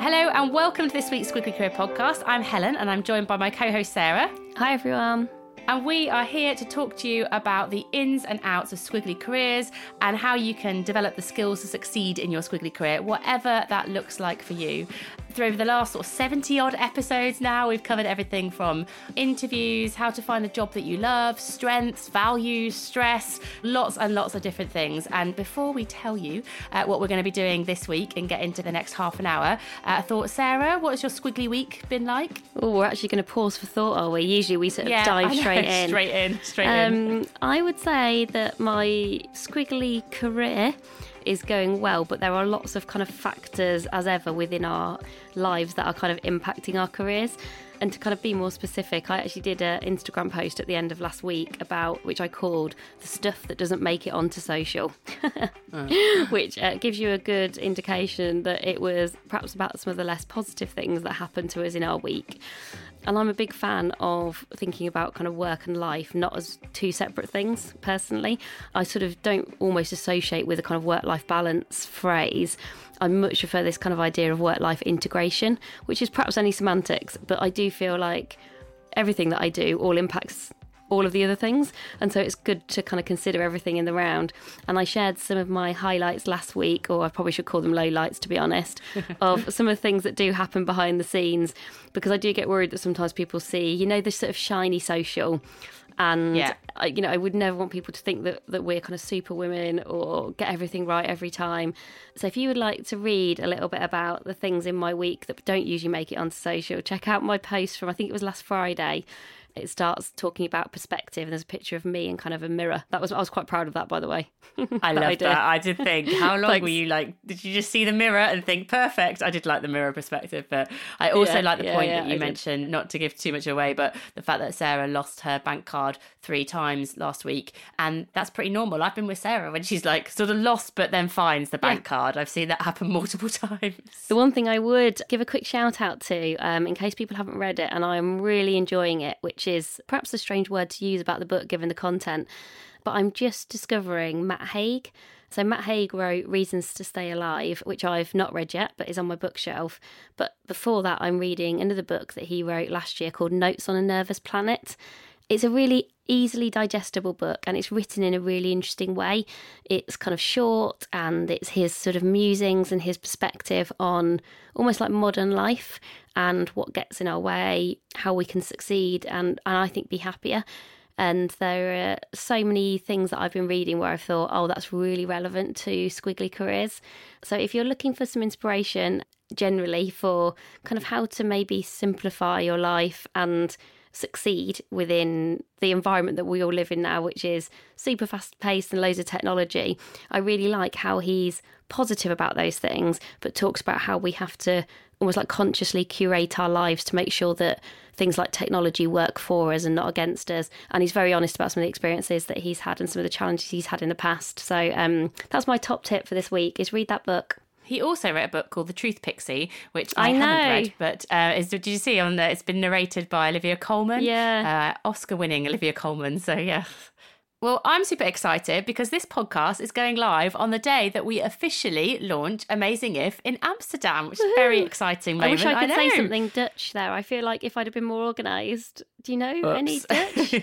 Hello and welcome to this week's Squiggly Career Podcast. I'm Helen and I'm joined by my co-host Sarah. Hi everyone. And we are here to talk to you about the ins and outs of squiggly careers and how you can develop the skills to succeed in your squiggly career, whatever that looks like for you. Over the last 70-odd episodes now, we've covered everything from interviews, how to find a job that you love, strengths, values, stress, lots and lots of different things. And before we tell you what we're going to be doing this week and get into the next half an hour, I thought, Sarah, what's your squiggly week been like? Oh, we're actually going to pause for thought, are we? Usually we sort of dive straight in. I would say that my squiggly career is going well, but there are lots of kind of factors as ever within our lives that are kind of impacting our careers. And to kind of be more specific, I actually did an Instagram post at the end of last week about, which I called, the stuff that doesn't make it onto social, which gives you a good indication that it was perhaps about some of the less positive things that happened to us in our week. And I'm a big fan of thinking about kind of work and life, not as two separate things, personally. I sort of don't almost associate with a kind of work-life balance phrase. I much prefer this kind of idea of work-life integration, which is perhaps only semantics, but I do feel like everything that I do all impacts all of the other things, and so it's good to kind of consider everything in the round. And I shared some of my highlights last week, or I probably should call them lowlights, to be honest, of some of the things that do happen behind the scenes, because I do get worried that sometimes people see, you know, this sort of shiny social. And, I would never want people to think that we're kind of super women or get everything right every time. So if you would like to read a little bit about the things in my week that don't usually make it onto social, check out my post from, I think it was last Friday. It starts talking about perspective, and there's a picture of me and kind of a mirror. I was quite proud of that, by the way. I love that. I did think, how long were you like, did you just see the mirror and think, perfect? I did like the mirror perspective, but I also like the point that you mentioned, not to give too much away, but the fact that Sarah lost her bank card 3 times last week, and that's pretty normal. I've been with Sarah when she's like sort of lost, but then finds the bank card. I've seen that happen multiple times. The one thing I would give a quick shout out to, in case people haven't read it, and I'm really enjoying it, which is perhaps a strange word to use about the book given the content, but I'm just discovering Matt Haig. So Matt Haig wrote Reasons to Stay Alive, which I've not read yet, but is on my bookshelf. But before that, I'm reading another book that he wrote last year called Notes on a Nervous Planet. It's a really easily digestible book, and it's written in a really interesting way. It's kind of short, and it's his sort of musings and his perspective on almost like modern life and what gets in our way, how we can succeed and I think be happier. And there are so many things that I've been reading where I've thought, oh, that's really relevant to squiggly careers. So if you're looking for some inspiration generally for kind of how to maybe simplify your life and succeed within the environment that we all live in now, which is super fast paced and loads of technology, I really like how he's positive about those things, but talks about how we have to almost like consciously curate our lives to make sure that things like technology work for us and not against us. And he's very honest about some of the experiences that he's had and some of the challenges he's had in the past. So that's my top tip for this week, is read that book. He also wrote a book called The Truth Pixie, which I haven't read, but did you see on there? It's been narrated by Olivia Coleman, Oscar-winning Olivia Coleman. So yeah. Well, I'm super excited because this podcast is going live on the day that we officially launch Amazing If in Amsterdam, which is a very exciting moment. I wish I could say something Dutch there. I feel like if I'd have been more organised. Do you know any Dutch?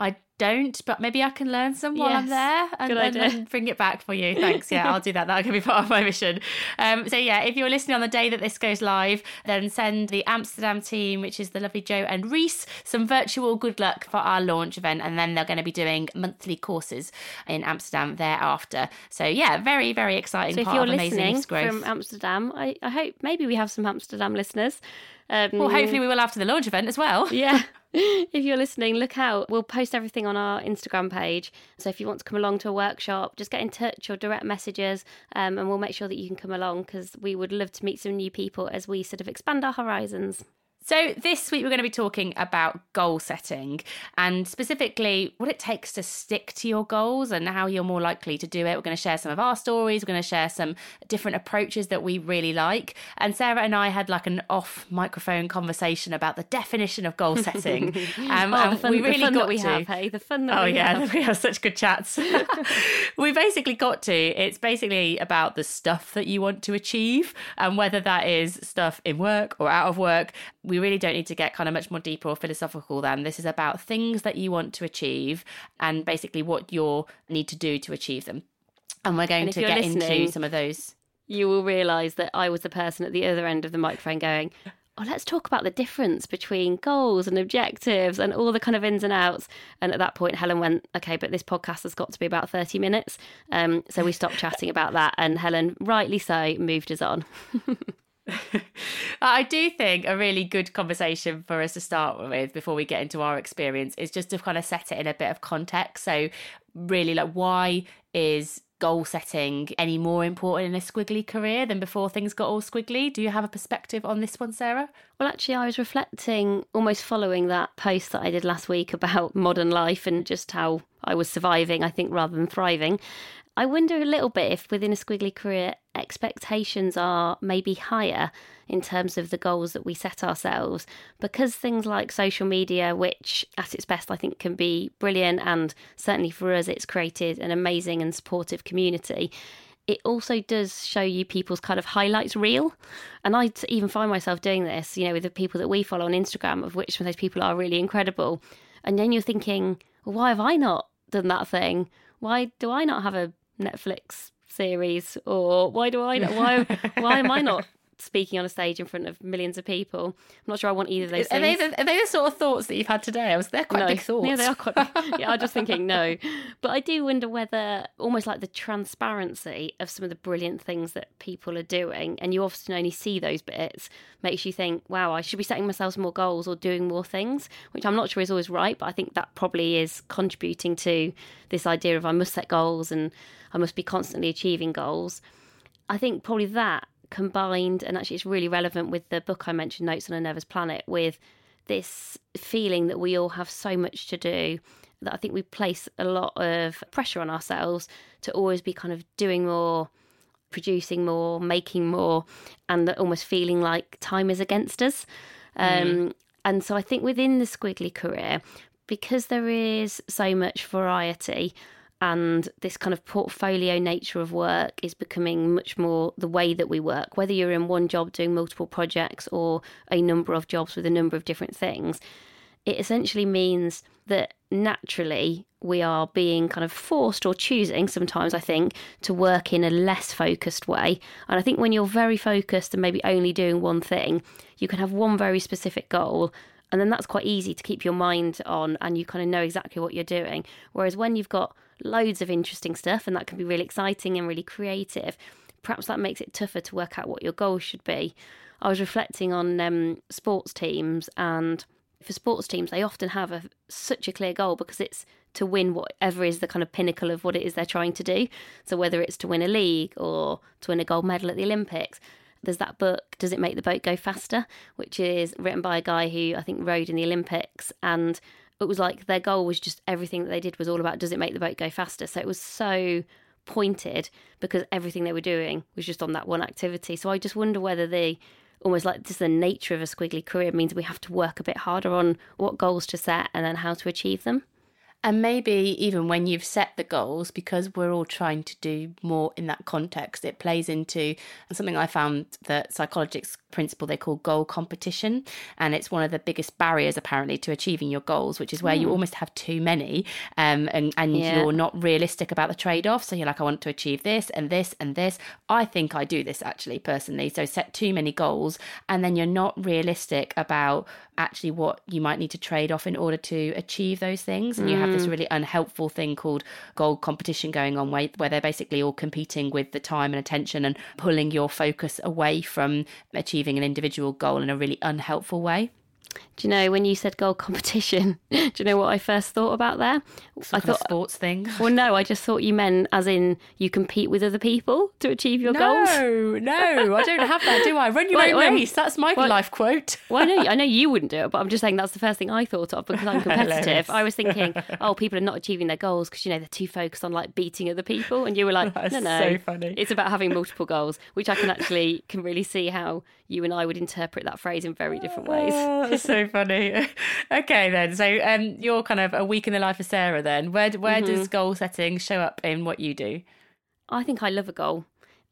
I don't, but maybe I can learn some while I'm there and bring it back for you. Thanks. Yeah, I'll do that. That can be part of my mission. So if you're listening on the day that this goes live, then send the Amsterdam team, which is the lovely Joe and Reese, some virtual good luck for our launch event. And then they're going to be doing monthly courses in Amsterdam thereafter. So yeah, very, very exciting. So if you're listening from Amsterdam, I hope maybe we have some Amsterdam listeners. Well, hopefully we will after the launch event as well. Yeah. If you're listening, look out. We'll post everything on our Instagram page. So if you want to come along to a workshop, just get in touch or direct messages, and we'll make sure that you can come along because we would love to meet some new people as we sort of expand our horizons. So this week we're going to be talking about goal setting and specifically what it takes to stick to your goals and how you're more likely to do it. We're going to share some of our stories. We're going to share some different approaches that we really like. And Sarah and I had like an off microphone conversation about the definition of goal setting. The fun that we have. We have such good chats. We basically got to, it's basically about the stuff that you want to achieve and whether that is stuff in work or out of work. We really don't need to get kind of much more deeper or philosophical than this is about things that you want to achieve and basically what you'll need to do to achieve them. And we're going to get into some of those. You will realise that I was the person at the other end of the microphone going, oh, let's talk about the difference between goals and objectives and all the kind of ins and outs. And at that point, Helen went, okay, but this podcast has got to be about 30 minutes. So we stopped chatting about that. And Helen, rightly so, moved us on. I do think a really good conversation for us to start with before we get into our experience is just to kind of set it in a bit of context. So really, like, why is goal setting any more important in a squiggly career than before things got all squiggly? Do you have a perspective on this one, Sarah? Well, actually, I was reflecting almost following that post that I did last week about modern life and just how I was surviving, I think, rather than thriving. I wonder a little bit if within a squiggly career, expectations are maybe higher in terms of the goals that we set ourselves, because things like social media, which at its best I think can be brilliant, and certainly for us it's created an amazing and supportive community, it also does show you people's kind of highlights reel. And I even find myself doing this, you know, with the people that we follow on Instagram, of which some of those people are really incredible. And then you're thinking, well, why have I not done that thing? Why do I not have a Netflix series? Or why am I not speaking on a stage in front of millions of people? I'm not sure I want either of those things. Are they the sort of thoughts that you've had today? They're quite big thoughts. Yeah, they are quite big. Yeah, I'm just thinking no. But I do wonder whether almost like the transparency of some of the brilliant things that people are doing, and you often only see those bits, makes you think, wow, I should be setting myself more goals or doing more things, which I'm not sure is always right, but I think that probably is contributing to this idea of I must set goals and I must be constantly achieving goals. I think probably that combined, and actually it's really relevant with the book I mentioned, Notes on a Nervous Planet, with this feeling that we all have so much to do, that I think we place a lot of pressure on ourselves to always be kind of doing more, producing more, making more, and almost feeling like time is against us. And so I think within the squiggly career, because there is so much variety, and this kind of portfolio nature of work is becoming much more the way that we work, whether you're in one job doing multiple projects or a number of jobs with a number of different things. It essentially means that naturally we are being kind of forced or choosing sometimes, I think, to work in a less focused way. And I think when you're very focused and maybe only doing one thing, you can have one very specific goal, and then that's quite easy to keep your mind on and you kind of know exactly what you're doing. Whereas when you've got loads of interesting stuff, and that can be really exciting and really creative, perhaps that makes it tougher to work out what your goals should be. I was reflecting on sports teams, and for sports teams they often have such a clear goal because it's to win whatever is the kind of pinnacle of what it is they're trying to do. So whether it's to win a league or to win a gold medal at the Olympics. There's that book, Does It Make the Boat Go Faster?, which is written by a guy who I think rowed in the Olympics, and it was like their goal was just everything that they did was all about, does it make the boat go faster? So it was so pointed because everything they were doing was just on that one activity. So I just wonder whether almost like just the nature of a squiggly career means we have to work a bit harder on what goals to set and then how to achieve them. And maybe even when you've set the goals, because we're all trying to do more in that context, it plays into something I found, the psychologists principle they call goal competition. And it's one of the biggest barriers, apparently, to achieving your goals, which is where you almost have too many and you're not realistic about the trade-off. So you're like, I want to achieve this and this and this. I think I do this, actually, personally. So set too many goals and then you're not realistic about actually what you might need to trade off in order to achieve those things. And you have this really unhelpful thing called goal competition going on where they're basically all competing with the time and attention and pulling your focus away from achieving an individual goal in a really unhelpful way. Do you know, when you said goal competition, do you know what I first thought about there? I thought sports thing. Well, no, I just thought you meant as in you compete with other people to achieve your goals. No, I don't have that, do I? Run your own race. That's my life quote. Well, I know you wouldn't do it, but I'm just saying that's the first thing I thought of because I'm competitive. I was thinking, people are not achieving their goals because, they're too focused on beating other people. And you were like, no. So funny. It's about having multiple goals, which I can really see how you and I would interpret that phrase in very different ways. So funny. Okay, then. So you're kind of a week in the life of Sarah then. Where does goal setting show up in what you do? I think I love a goal.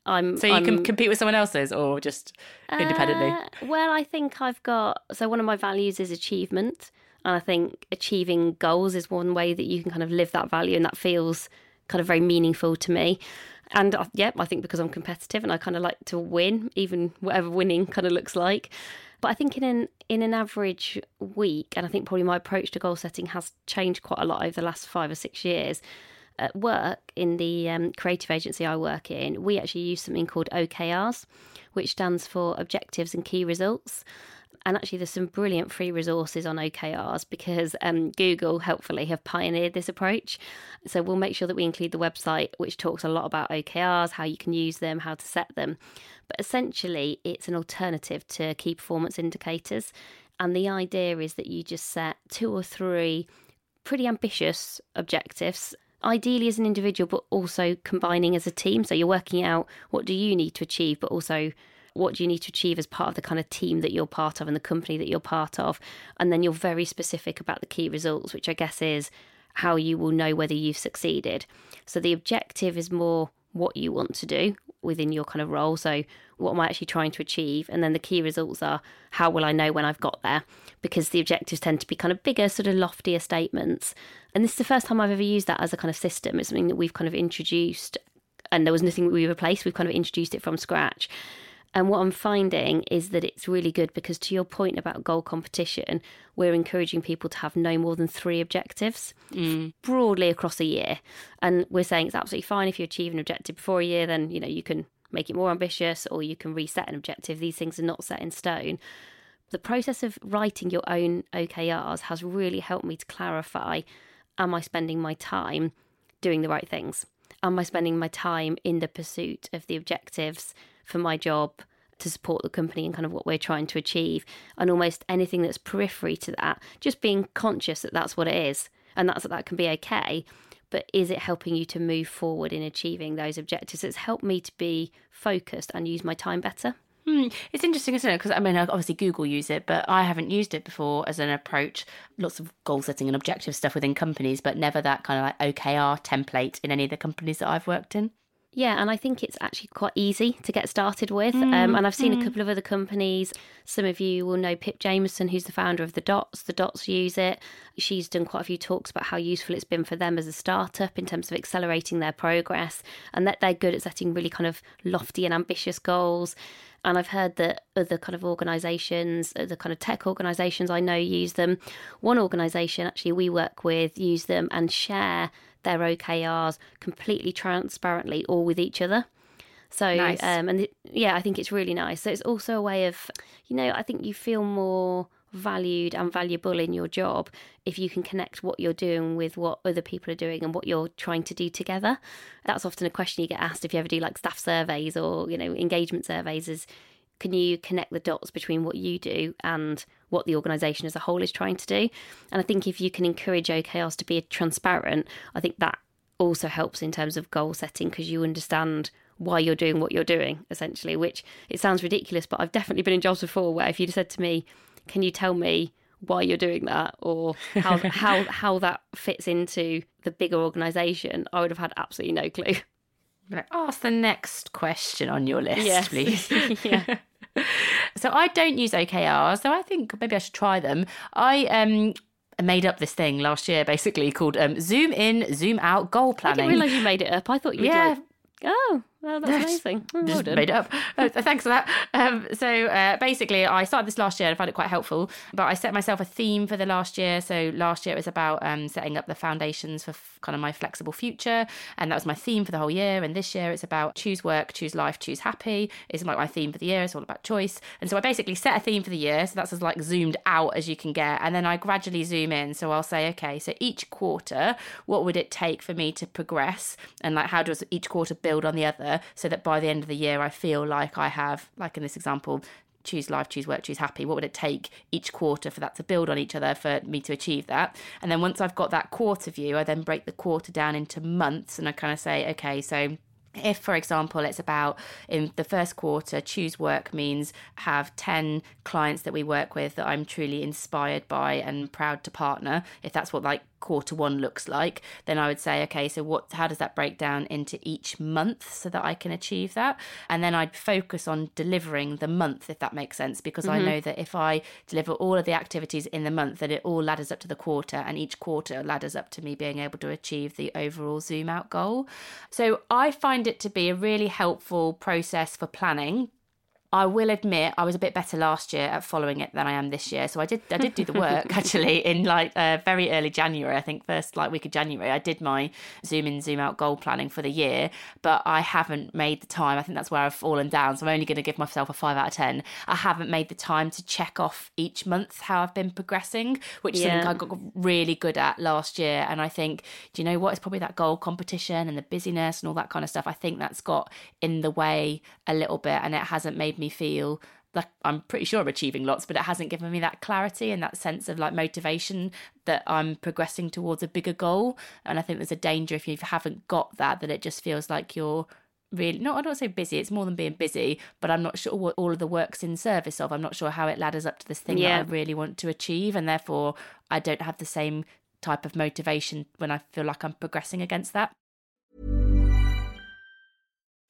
So you can compete with someone else's or just independently? Well, I think I've got... So one of my values is achievement. And I think achieving goals is one way that you can kind of live that value. And that feels kind of very meaningful to me. And I think because I'm competitive and I kind of like to win, even whatever winning kind of looks like. But I think in an average week, and I think probably my approach to goal setting has changed quite a lot over the last 5 or 6 years. At work, in the creative agency I work in, we actually use something called OKRs, which stands for Objectives and Key Results. And actually, there's some brilliant free resources on OKRs because Google, helpfully, have pioneered this approach. So we'll make sure that we include the website, which talks a lot about OKRs, how you can use them, how to set them. But essentially, it's an alternative to key performance indicators. And the idea is that you just set 2 or 3 pretty ambitious objectives, ideally as an individual, but also combining as a team. So you're working out what do you need to achieve, but also what do you need to achieve as part of the kind of team that you're part of and the company that you're part of. And then you're very specific about the key results, which I guess is how you will know whether you've succeeded. So the objective is more what you want to do within your kind of role. So what am I actually trying to achieve? And then the key results are how will I know when I've got there? Because the objectives tend to be kind of bigger, sort of loftier statements. And this is the first time I've ever used that as a kind of system. It's something that we've kind of introduced and there was nothing we replaced. We've kind of introduced it from scratch. And what I'm finding is that it's really good because to your point about goal competition, we're encouraging people to have no more than 3 objectives broadly across a year. And we're saying it's absolutely fine if you achieve an objective before a year, then, you can make it more ambitious or you can reset an objective. These things are not set in stone. The process of writing your own OKRs has really helped me to clarify, am I spending my time doing the right things? Am I spending my time in the pursuit of the objectives for my job to support the company and kind of what we're trying to achieve? And almost anything that's periphery to that, just being conscious that that's what it is and that can be okay. But is it helping you to move forward in achieving those objectives? It's helped me to be focused and use my time better. It's interesting, isn't it? Because obviously Google use it, but I haven't used it before as an approach. Lots of goal setting and objective stuff within companies, but never that kind of OKR template in any of the companies that I've worked in. Yeah, and I think it's actually quite easy to get started with. And I've seen a couple of other companies. Some of you will know Pip Jameson, who's the founder of The Dots. The Dots use it. She's done quite a few talks about how useful it's been for them as a startup in terms of accelerating their progress and that they're good at setting really kind of lofty and ambitious goals. And I've heard that other kind of organisations, the kind of tech organisations I know use them. One organisation actually we work with use them and share their OKRs completely transparently all with each other. So nice. I think it's really nice. So it's also a way of, I think you feel more valued and valuable in your job if you can connect what you're doing with what other people are doing and what you're trying to do together. That's often a question you get asked if you ever do like staff surveys or, engagement surveys is, can you connect the dots between what you do and what the organisation as a whole is trying to do? And I think if you can encourage OKRs to be transparent, I think that also helps in terms of goal setting because you understand why you're doing what you're doing, essentially, which it sounds ridiculous, but I've definitely been in jobs before where if you'd said to me, can you tell me why you're doing that or how that fits into the bigger organisation, I would have had absolutely no clue. Like, ask the next question on your list, yes, please. Yeah. So I don't use OKRs, so I think maybe I should try them. I made up this thing last year, basically, called Zoom In, Zoom Out Goal Planning. I didn't realise you made it up. I thought you did. Yeah. Oh, well, that's amazing. Oh, just well made it up. Thanks for that. So basically, I started this last year and I found it quite helpful. But I set myself a theme for the last year. So last year it was about setting up the foundations for kind of my flexible future. And that was my theme for the whole year. And this year it's about choose work, choose life, choose happy. It's like my theme for the year. It's all about choice. And so I basically set a theme for the year. So that's as like zoomed out as you can get. And then I gradually zoom in. So I'll say, okay, so each quarter, what would it take for me to progress? And like, how does each quarter build on the other, so that by the end of the year I feel like I have, like in this example, choose life, choose work, choose happy. What would it take each quarter for that to build on each other for me to achieve that? And then once I've got that quarter view, I then break the quarter down into months, and I kind of say, okay, so if, for example, it's about in the first quarter, choose work means have 10 clients that we work with that I'm truly inspired by and proud to partner. If that's what like quarter one looks like, then I would say, okay, so how does that break down into each month so that I can achieve that? And then I'd focus on delivering the month, if that makes sense, because I know that if I deliver all of the activities in the month, then it all ladders up to the quarter, and each quarter ladders up to me being able to achieve the overall zoom out goal. So I find it to be a really helpful process for planning. I will admit I was a bit better last year at following it than I am this year. So I did do the work actually in like very early January, I think first like week of January, I did my Zoom In, Zoom Out goal planning for the year, but I haven't made the time. I think that's where I've fallen down. So I'm only going to give myself a 5 out of 10. I haven't made the time to check off each month how I've been progressing, which is something I got really good at last year. And I think, do you know what? It's probably that goal competition and the busyness and all that kind of stuff. I think that's got in the way a little bit, and it hasn't made me feel like I'm pretty sure I'm achieving lots, but it hasn't given me that clarity and that sense of like motivation that I'm progressing towards a bigger goal. And I think there's a danger if you haven't got that, that it just feels like you're really not, I don't say busy, it's more than being busy, but I'm not sure what all of the work's in service of. I'm not sure how it ladders up to this thing that I really want to achieve, and therefore I don't have the same type of motivation when I feel like I'm progressing against that.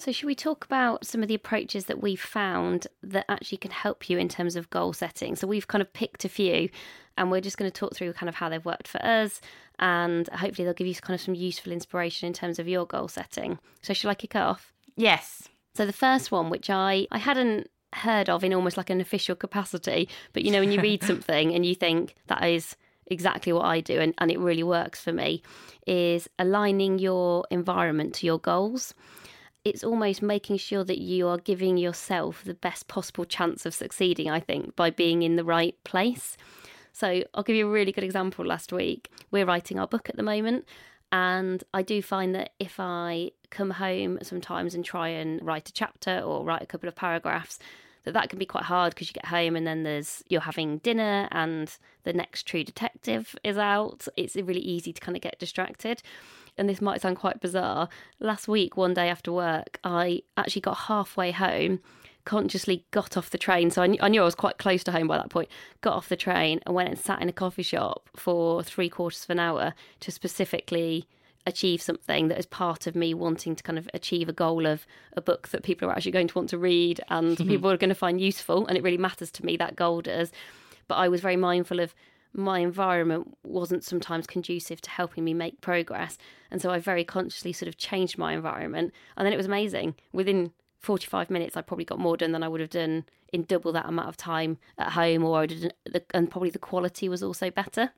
So should we talk about some of the approaches that we've found that actually can help you in terms of goal setting? So we've kind of picked a few, and we're just going to talk through kind of how they've worked for us, and hopefully they'll give you kind of some useful inspiration in terms of your goal setting. So shall I kick off? Yes. So the first one, which I hadn't heard of in almost like an official capacity, but you know, when you read something and you think that is exactly what I do and it really works for me, is aligning your environment to your goals. It's almost making sure that you are giving yourself the best possible chance of succeeding, I think, by being in the right place. So I'll give you a really good example. Last week, we're writing our book at the moment, And I do find that if I come home sometimes and try and write a chapter or write a couple of paragraphs, that can be quite hard, because you get home and then you're having dinner and the next True Detective is out. It's really easy to kind of get distracted. And this might sound quite bizarre. Last week, one day after work, I actually got halfway home, consciously got off the train. So I knew I was quite close to home by that point. Got off the train and went and sat in a coffee shop for 3/4 of an hour to specifically achieve something that is part of me wanting to kind of achieve a goal of a book that people are actually going to want to read and people are going to find useful, and it really matters to me, that goal does. But I was very mindful of my environment wasn't sometimes conducive to helping me make progress, and so I very consciously sort of changed my environment. And then it was amazing, within 45 minutes I probably got more done than I would have done in double that amount of time at home, and probably the quality was also better.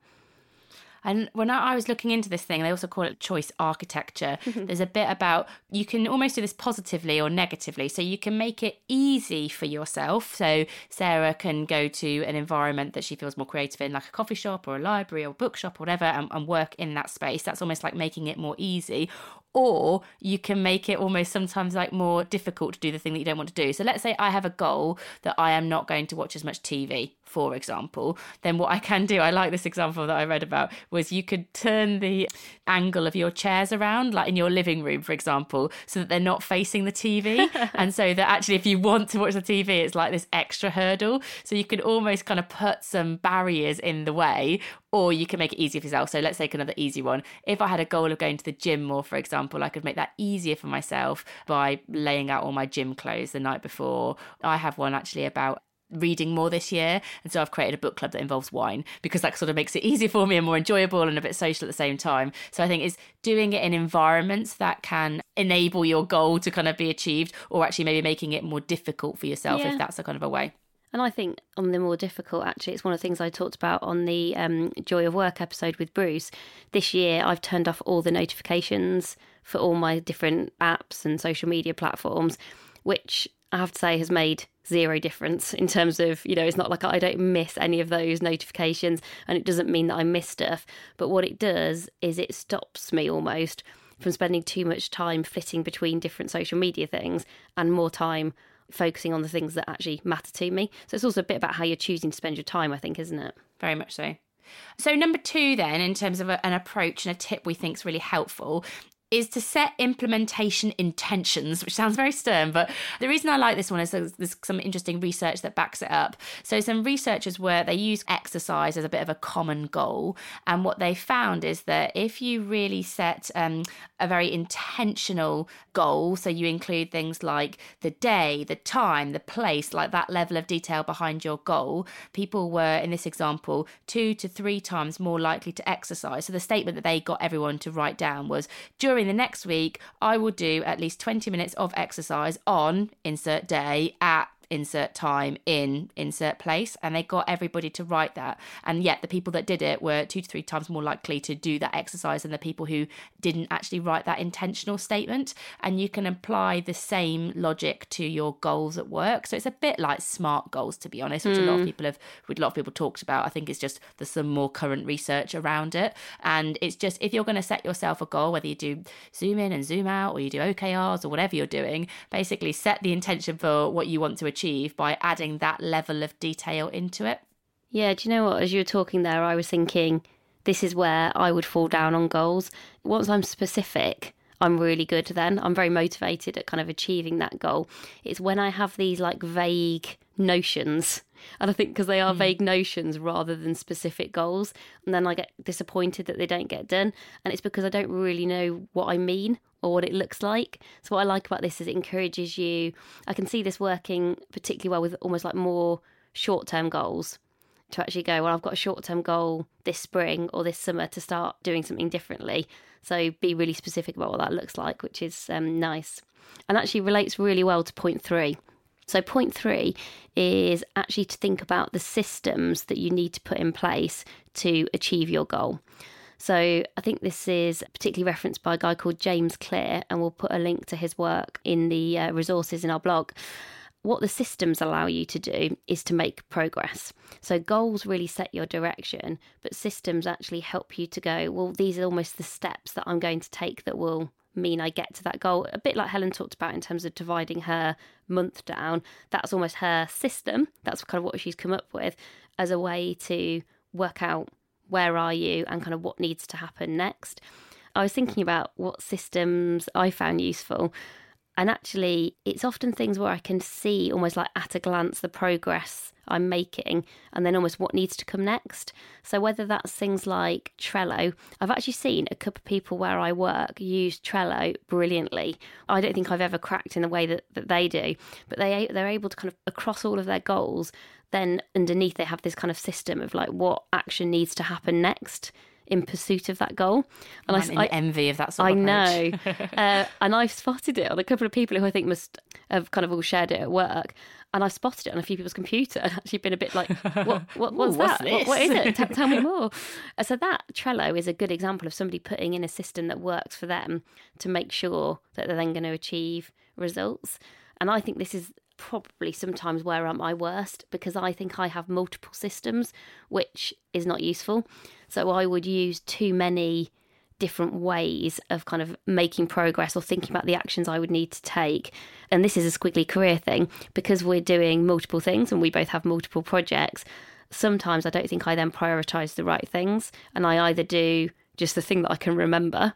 And when I was looking into this thing, they also call it choice architecture. There's a bit about, you can almost do this positively or negatively. So you can make it easy for yourself. So Sarah can go to an environment that she feels more creative in, like a coffee shop or a library or bookshop or whatever, and work in that space. That's almost like making it more easy. Or you can make it almost sometimes like more difficult to do the thing that you don't want to do. So let's say I have a goal that I am not going to watch as much TV, for example. Then what I can do, I like this example that I read about, was you could turn the angle of your chairs around, like in your living room, for example, so that they're not facing the TV. And so that actually if you want to watch the TV, it's like this extra hurdle. So you could almost kind of put some barriers in the way. Or you can make it easier for yourself. So let's take another easy one. If I had a goal of going to the gym more, for example, I could make that easier for myself by laying out all my gym clothes the night before. I have one actually about reading more this year, and so I've created a book club that involves wine, because that sort of makes it easier for me and more enjoyable and a bit social at the same time. So I think it's doing it in environments that can enable your goal to kind of be achieved, or actually maybe making it more difficult for yourself, if that's a kind of a way. And I think on the more difficult, actually, it's one of the things I talked about on the Joy of Work episode with Bruce. This year, I've turned off all the notifications for all my different apps and social media platforms, which I have to say has made zero difference in terms of, you know, it's not like I don't miss any of those notifications, and it doesn't mean that I miss stuff. But what it does is it stops me almost from spending too much time flitting between different social media things and more time focusing on the things that actually matter to me. So it's also a bit about how you're choosing to spend your time, I think, isn't it? Very much so. So number two then, in terms of an approach and a tip we think is really helpful, is to set implementation intentions, which sounds very stern, but the reason I like this one is there's some interesting research that backs it up. So some researchers they use exercise as a bit of a common goal. And what they found is that if you really set a very intentional goal, so you include things like the day, the time, the place, like that level of detail behind your goal, people were, in this example, 2 to 3 times more likely to exercise. So the statement that they got everyone to write down was, during the next week, I will do at least 20 minutes of exercise on insert day, at insert time, in insert place. And they got everybody to write that. And yet the people that did it were 2 to 3 times more likely to do that exercise than the people who didn't actually write that intentional statement. And you can apply the same logic to your goals at work. So it's a bit like SMART goals, to be honest, which a lot of people talked about. I think it's just there's some more current research around it. And it's just, if you're going to set yourself a goal, whether you do Zoom In and Zoom Out, or you do OKRs, or whatever you're doing, basically set the intention for what you want to achieve by adding that level of detail into it. Yeah, do you know what? As you were talking there, I was thinking, this is where I would fall down on goals. Once I'm specific, I'm really good then. I'm very motivated at kind of achieving that goal. It's when I have these like vague notions. And I think because they are vague notions rather than specific goals, and then I get disappointed that they don't get done. And it's because I don't really know what I mean or what it looks like. So what I like about this is it encourages you. I can see this working particularly well with almost like more short-term goals, to actually go, well, I've got a short-term goal this spring or this summer to start doing something differently. So be really specific about what that looks like, which is nice. And actually relates really well to point three. So point three is actually to think about the systems that you need to put in place to achieve your goal. So I think this is particularly referenced by a guy called James Clear, and we'll put a link to his work in the resources in our blog. what the systems allow you to do is to make progress. So goals really set your direction, but systems actually help you to go, well, these are almost the steps that I'm going to take that will mean I get to that goal. A bit like Helen talked about in terms of dividing her month down. That's almost her system. That's kind of what she's come up with as a way to work out where are you and kind of what needs to happen next. I was thinking about what systems I found useful. And actually, it's often things where I can see almost like at a glance the progress I'm making and then almost what needs to come next. So whether that's things like Trello, I've actually seen a couple of people where I work use Trello brilliantly. I don't think I've ever cracked in the way that they do, but they're able to kind of across all of their goals, then underneath they have this kind of system of like what action needs to happen next in pursuit of that goal. And I'm in envy of that sort of approach. I know. And I've spotted it on a couple of people who I think must have kind of all shared it at work. And I've spotted it on a few people's computer and actually been a bit like, what's that? What is it? Tell me more. So that Trello is a good example of somebody putting in a system that works for them to make sure that they're then going to achieve results. And I think this is probably sometimes where I'm my worst, because I think I have multiple systems, which is not useful. So I would use too many different ways of kind of making progress or thinking about the actions I would need to take. And this is a Squiggly Career thing, because we're doing multiple things and we both have multiple projects. Sometimes I don't think I then prioritise the right things, and I either do just the thing that I can remember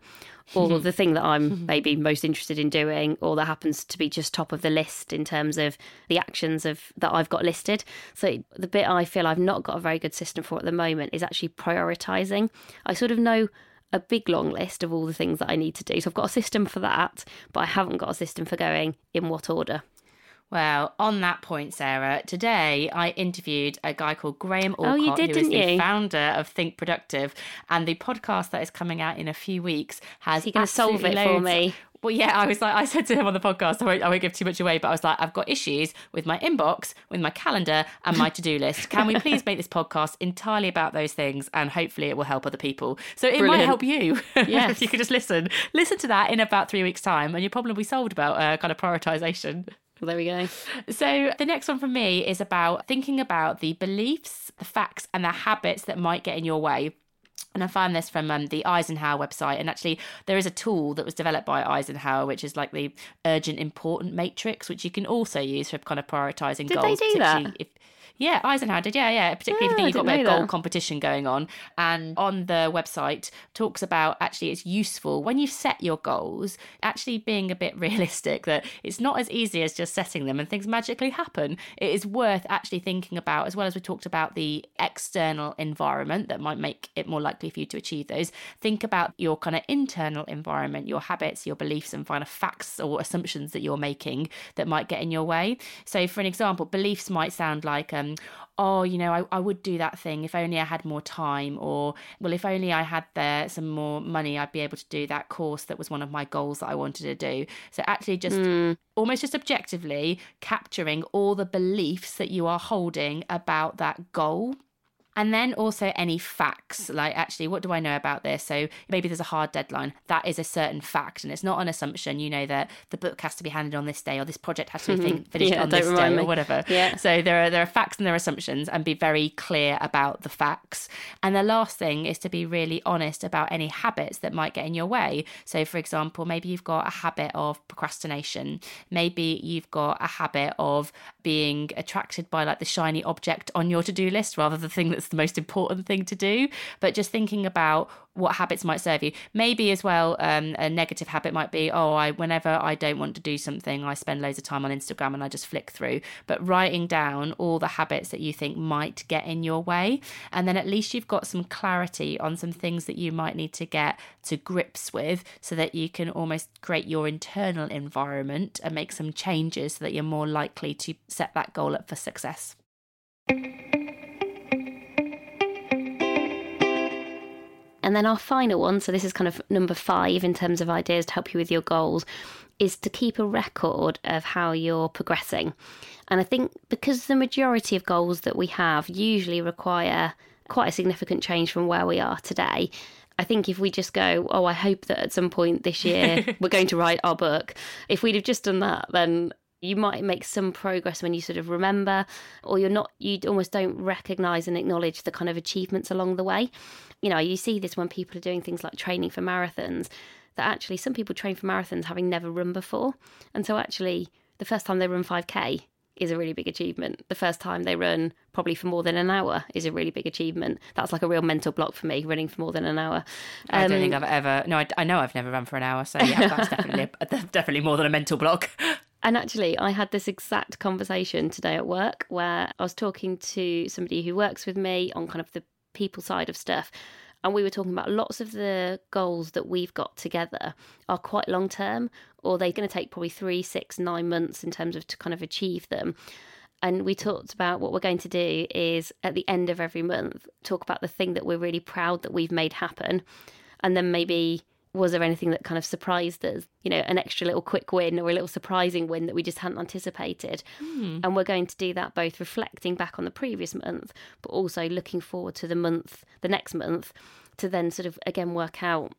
or the thing that I'm maybe most interested in doing, or that happens to be just top of the list in terms of the actions of that I've got listed. So the bit I feel I've not got a very good system for at the moment is actually prioritising. I sort of know a big long list of all the things that I need to do. So I've got a system for that, but I haven't got a system for going in what order. Well, on that point, Sarah, today I interviewed a guy called Graham Allcott, who is the founder of Think Productive, and the podcast that is coming out in a few weeks has Is he going to solve it for me? Well, yeah, I said to him on the podcast, I won't give too much away, but I was like, I've got issues with my inbox, with my calendar and my to-do list. Can we please make this podcast entirely about those things? And hopefully it will help other people. So it might help you. Yes. If you could just listen to that in about 3 weeks' time, and your problem will be solved about kind of prioritisation. Well, there we go. So the next one from me is about thinking about the beliefs, the facts and the habits that might get in your way. And I found this from the Eisenhower website. And actually, there is a tool that was developed by Eisenhower, which is like the urgent important matrix, which you can also use for kind of prioritising goals. Did they do that? Yeah, Eisenhower did. Yeah. Particularly if you think you've got a bit of goal competition going on. And on the website talks about actually it's useful when you set your goals, actually being a bit realistic that it's not as easy as just setting them and things magically happen. It is worth actually thinking about, as well as we talked about the external environment that might make it more likely for you to achieve those. Think about your kind of internal environment, your habits, your beliefs, and find facts or assumptions that you're making that might get in your way. So for an example, beliefs might sound like, I would do that thing if only I had more time, or, well, if only I had some more money, I'd be able to do that course that was one of my goals that I wanted to do. So actually just almost just objectively capturing all the beliefs that you are holding about that goal. And then also any facts, like actually, what do I know about this? So maybe there's a hard deadline. That is a certain fact, and it's not an assumption. You know that the book has to be handed on this day, or this project has to be finished on this day, or whatever. Yeah. So there are facts and there are assumptions, and be very clear about the facts. And the last thing is to be really honest about any habits that might get in your way. So for example, maybe you've got a habit of procrastination. Maybe you've got a habit of being attracted by like the shiny object on your to-do list rather than the thing that's the most important thing to do. But just thinking about what habits might serve you. Maybe as well, a negative habit might be, whenever I don't want to do something, I spend loads of time on Instagram and I just flick through. But writing down all the habits that you think might get in your way, and then at least you've got some clarity on some things that you might need to get to grips with, so that you can almost create your internal environment and make some changes so that you're more likely to set that goal up for success. And then our final one, so this is kind of number 5 in terms of ideas to help you with your goals, is to keep a record of how you're progressing. And I think because the majority of goals that we have usually require quite a significant change from where we are today, I think if we just go, I hope that at some point this year we're going to write our book, if we'd have just done that, then You might make some progress when you sort of remember, or you almost don't recognise and acknowledge the kind of achievements along the way. You know, you see this when people are doing things like training for marathons, that actually some people train for marathons having never run before. And so actually the first time they run 5K is a really big achievement. The first time they run probably for more than an hour is a really big achievement. That's like a real mental block for me, running for more than an hour. I don't think I've ever... No, I know I've never run for an hour, so yeah, that's definitely more than a mental block. And actually, I had this exact conversation today at work where I was talking to somebody who works with me on kind of the people side of stuff. And we were talking about lots of the goals that we've got together are quite long term, or they're going to take probably 3, 6, 9 months in terms of to kind of achieve them. And we talked about what we're going to do is at the end of every month, talk about the thing that we're really proud that we've made happen. And then maybe, was there anything that kind of surprised us? You know, an extra little quick win or a little surprising win that we just hadn't anticipated. And we're going to do that both reflecting back on the previous month, but also looking forward to the next month, to then sort of again work out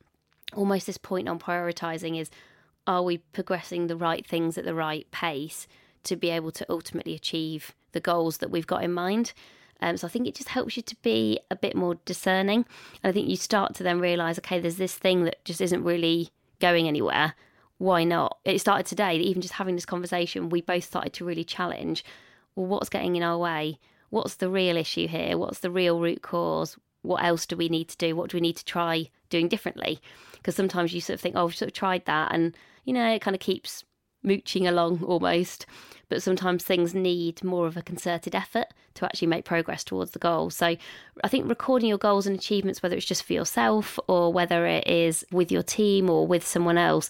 almost this point on prioritising is, are we progressing the right things at the right pace to be able to ultimately achieve the goals that we've got in mind? So I think it just helps you to be a bit more discerning. And I think you start to then realise, okay, there's this thing that just isn't really going anywhere. Why not? It started today, even just having this conversation, we both started to really challenge, well, what's getting in our way? What's the real issue here? What's the real root cause? What else do we need to do? What do we need to try doing differently? Because sometimes you sort of think, oh, I've sort of tried that. And, you know, it kind of keeps mooching along almost. But sometimes things need more of a concerted effort to actually make progress towards the goal. So I think recording your goals and achievements, whether it's just for yourself or whether it is with your team or with someone else,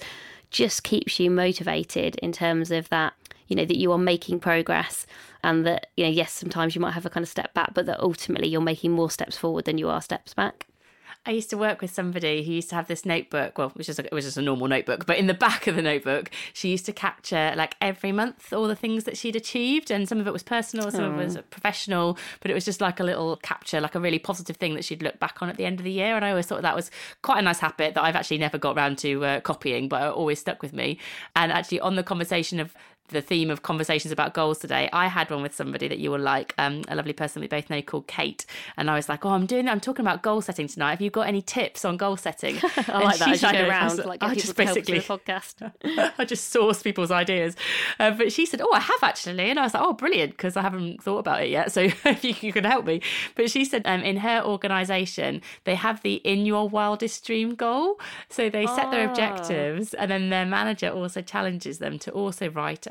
just keeps you motivated in terms of that, you know, that you are making progress, and that, you know, yes, sometimes you might have a kind of step back, but that ultimately you're making more steps forward than you are steps back. I used to work with somebody who used to have this notebook, well, it was just a normal notebook, but in the back of the notebook, she used to capture like every month all the things that she'd achieved, and some of it was personal, some of it was professional, but it was just like a little capture, like a really positive thing that she'd look back on at the end of the year. And I always thought that was quite a nice habit that I've actually never got around to copying, but it always stuck with me. And actually on the conversation of the theme of conversations about goals today, I had one with somebody that you will like, a lovely person we both know called Kate. And I was like, oh, I'm talking about goal setting tonight. Have you got any tips on goal setting? I like that. She go around, like, I just basically, podcast. I just source people's ideas. But she said, oh, I have actually. And I was like, oh, brilliant, because I haven't thought about it yet. So if you can help me. But she said in her organisation, they have the in your wildest dream goal. So they set their objectives, and then their manager also challenges them to also write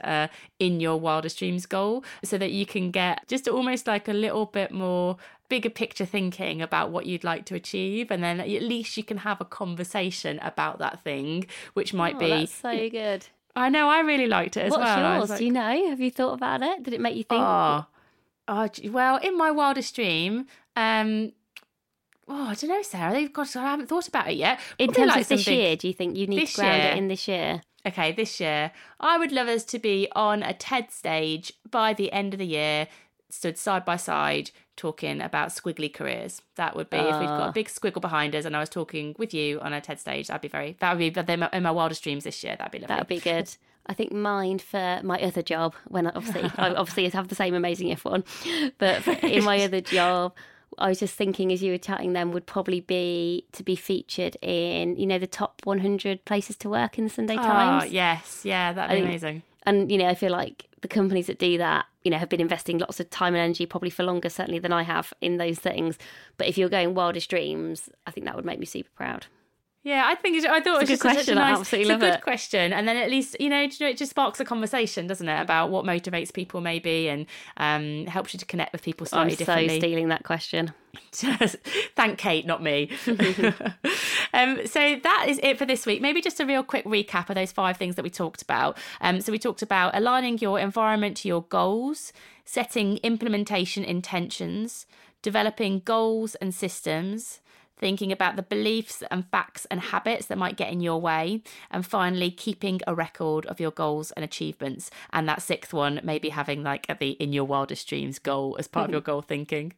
in your wildest dreams goal, so that you can get just almost like a little bit more bigger picture thinking about what you'd like to achieve, and then at least you can have a conversation about that thing, which might be that's so good. I know, I really liked it as well. What's yours? Like, do you know? Have you thought about it? Did it make you think? Well, in my wildest dream, I don't know, Sarah. Gosh, I haven't thought about it yet. In terms of this year, do you think you need to ground it in this year? Okay, this year, I would love us to be on a TED stage by the end of the year, stood side by side, talking about squiggly careers. That would be if we'd got a big squiggle behind us and I was talking with you on a TED stage. That would be in my wildest dreams this year. That'd be lovely. That'd be good. I think mine for my other job, when I obviously have the same Amazing If one, but in my other job, I was just thinking as you were chatting then would probably be to be featured in, you know, the top 100 places to work in the Sunday Times. Oh, yes. Yeah, that'd be amazing. And, you know, I feel like the companies that do that, you know, have been investing lots of time and energy, probably for longer, certainly, than I have in those things. But if you're going wildest dreams, I think that would make me super proud. Yeah, I thought it was just such a nice, question. And then at least, you know, it just sparks a conversation, doesn't it, about what motivates people maybe, and helps you to connect with people slightly differently. I'm so stealing that question. Just, thank Kate, not me. So that is it for this week. Maybe just a real quick recap of those 5 things that we talked about. So we talked about aligning your environment to your goals, setting implementation intentions, developing goals and systems, thinking about the beliefs and facts and habits that might get in your way, and finally keeping a record of your goals and achievements. And that 6th one, maybe having like the in your wildest dreams goal as part of your goal thinking.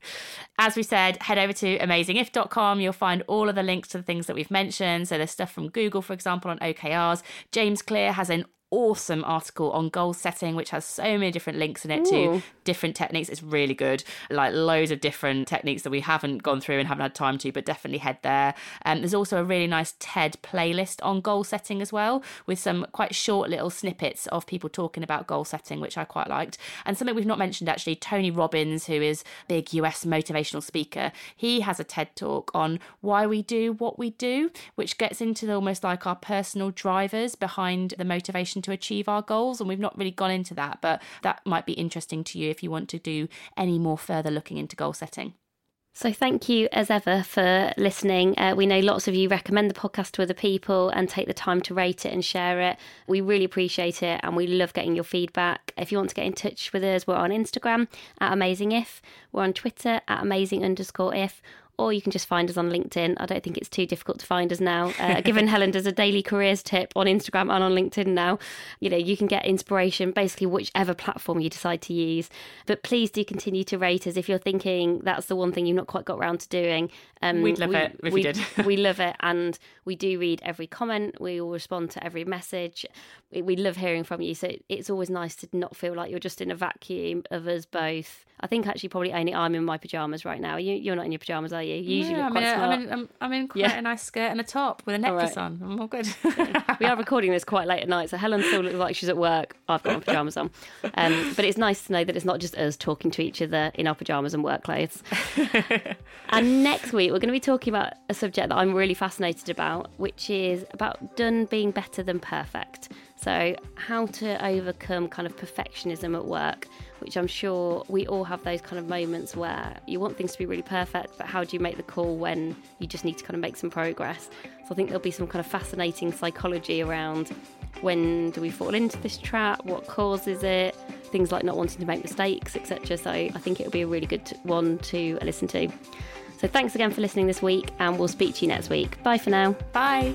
As we said, head over to amazingif.com. You'll find all of the links to the things that we've mentioned. So there's stuff from Google, for example, on OKRs. James Clear has an awesome article on goal setting, which has so many different links in it to different techniques. It's really good, like loads of different techniques that we haven't gone through and haven't had time to, but definitely head there. There's also a really nice TED playlist on goal setting as well, with some quite short little snippets of people talking about goal setting, which I quite liked. And something we've not mentioned actually, Tony Robbins, who is a big US motivational speaker, he has a TED talk on why we do what we do, which gets into almost like our personal drivers behind the motivation to achieve our goals, and we've not really gone into that, but that might be interesting to you if you want to do any more further looking into goal setting. So thank you as ever for listening. We know lots of you recommend the podcast to other people and take the time to rate it and share it. We really appreciate it and we love getting your feedback. If you want to get in touch with us, we're on Instagram at Amazing If, we're on Twitter at Amazing_If, or you can just find us on LinkedIn. I don't think it's too difficult to find us now. Given Helen does a daily careers tip on Instagram and on LinkedIn now, you know, you can get inspiration, basically whichever platform you decide to use. But please do continue to rate us if you're thinking that's the one thing you've not quite got around to doing. We'd love it if you did. We love it, and we do read every comment. We will respond to every message. We love hearing from you. So it's always nice to not feel like you're just in a vacuum of us both. I think actually probably only I'm in my pyjamas right now. You're not in your pyjamas, are you? I'm in quite a nice skirt and a top with a necklace on. I'm all good. We are recording this quite late at night, so Helen still looks like she's at work. I've got my pyjamas on. But it's nice to know that it's not just us talking to each other in our pyjamas and work clothes. And next week, we're going to be talking about a subject that I'm really fascinated about, which is about done being better than perfect. So how to overcome kind of perfectionism at work, which I'm sure we all have those kind of moments where you want things to be really perfect, but how do you make the call when you just need to kind of make some progress? So I think there'll be some kind of fascinating psychology around when do we fall into this trap, what causes it, things like not wanting to make mistakes, etc. So I think it'll be a really good one to listen to. So thanks again for listening this week, and we'll speak to you next week. Bye for now. Bye.